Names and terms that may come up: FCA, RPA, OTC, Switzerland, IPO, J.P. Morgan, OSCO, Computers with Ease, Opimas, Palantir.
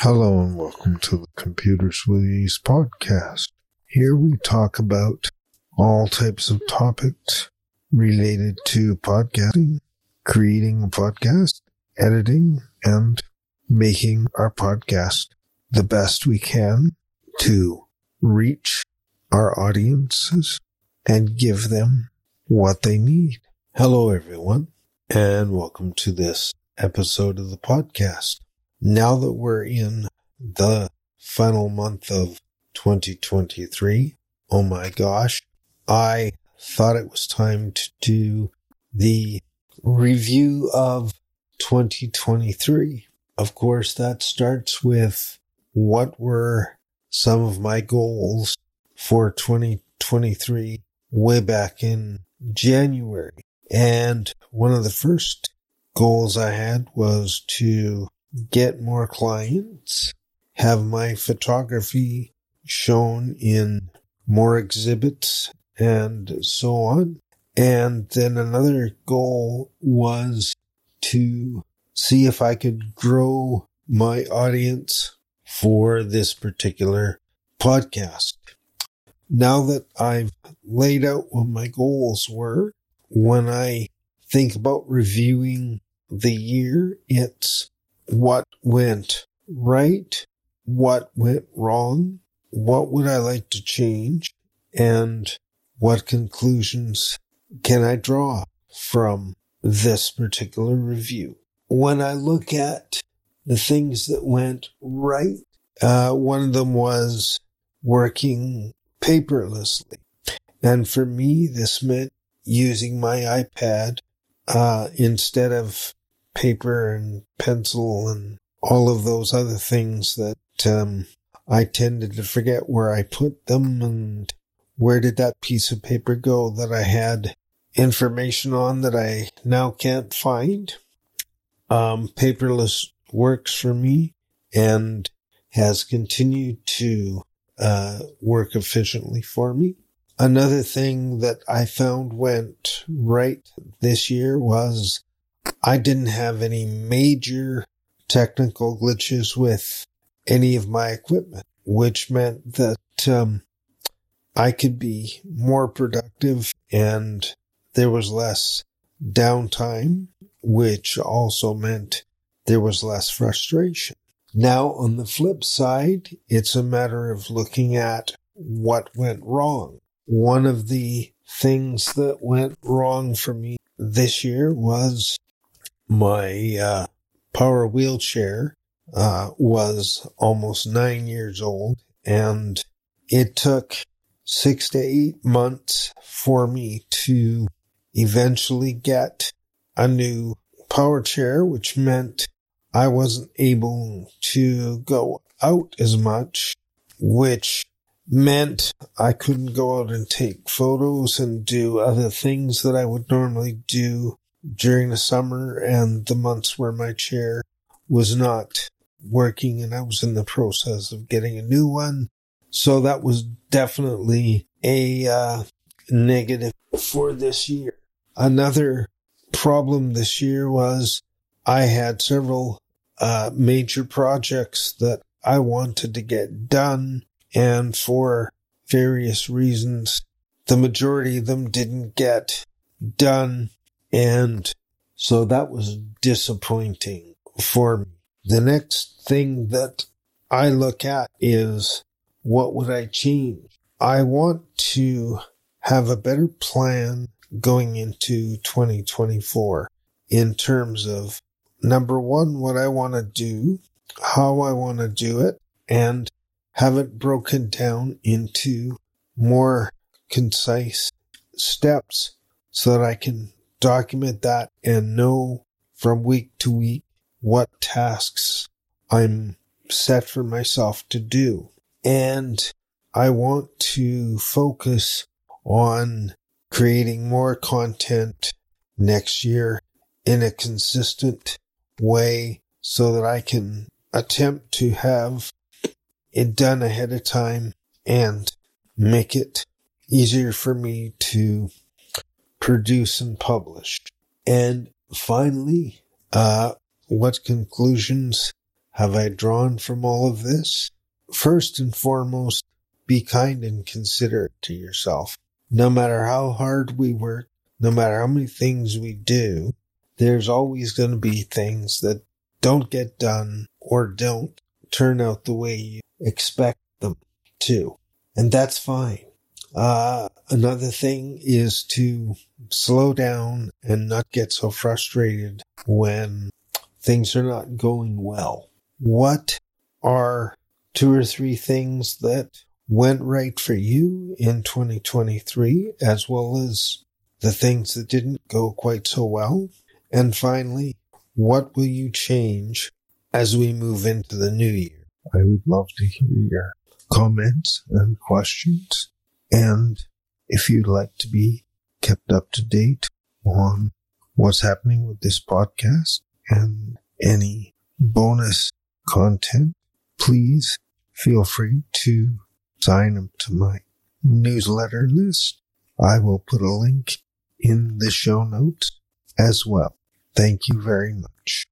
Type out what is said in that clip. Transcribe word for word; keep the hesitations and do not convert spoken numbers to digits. Hello and welcome to the Computers with Ease podcast. Here we talk about all types of topics related to podcasting, creating a podcast, editing, and making our podcast the best we can to reach our audiences and give them what they need. Hello everyone, and welcome to this episode of the podcast. Now that we're in the final month of twenty twenty-three, oh my gosh, I thought it was time to do the review of twenty twenty-three. Of course, that starts with what were some of my goals for twenty twenty-three way back in January. And one of the first goals I had was to get more clients, have my photography shown in more exhibits, and so on. And then another goal was to see if I could grow my audience for this particular podcast. Now that I've laid out what my goals were, when I think about reviewing the year, it's what went right, what went wrong, what would I like to change, and what conclusions can I draw from this particular review. When I look at the things that went right, uh, one of them was working paperlessly. And for me, this meant using my iPad uh, instead of paper and pencil and all of those other things that um, I tended to forget where I put them and where did that piece of paper go that I had information on that I now can't find. Um, paperless works for me and has continued to uh, work efficiently for me. Another thing that I found went right this year was I didn't have any major technical glitches with any of my equipment, which meant that um, I could be more productive and there was less downtime, which also meant there was less frustration. Now, on the flip side, it's a matter of looking at what went wrong. One of the things that went wrong for me this year was my uh, power wheelchair uh, was almost nine years old, and it took six to eight months for me to eventually get a new power chair, which meant I wasn't able to go out as much, which meant I couldn't go out and take photos and do other things that I would normally do during the summer and the months where my chair was not working and I was in the process of getting a new one. So that was definitely a uh, negative for this year. Another problem this year was I had several uh, major projects that I wanted to get done, and for various reasons, the majority of them didn't get done, and so that was disappointing for me. The next thing that I look at is what would I change? I want to have a better plan going into twenty twenty-four in terms of, number one, what I want to do, how I want to do it, and have it broken down into more concise steps so that I can document that and know from week to week what tasks I'm set for myself to do. And I want to focus on creating more content next year in a consistent way so that I can attempt to have it done ahead of time and make it easier for me to produce and publish. And finally, Uh, what conclusions have I drawn from all of this? First and foremost, be kind and considerate to yourself. No matter how hard we work, no matter how many things we do, there's always going to be things that don't get done or don't turn out the way you expect them to. And that's fine. Uh, another thing is to slow down and not get so frustrated when things are not going well. What are two or three things that went right for you in twenty twenty-three, as well as the things that didn't go quite so well? And finally, what will you change as we move into the new year? I would love to hear your comments and questions. And if you'd like to be kept up to date on what's happening with this podcast and any bonus content, please feel free to sign up to my newsletter list. I will put a link in the show notes as well. Thank you very much.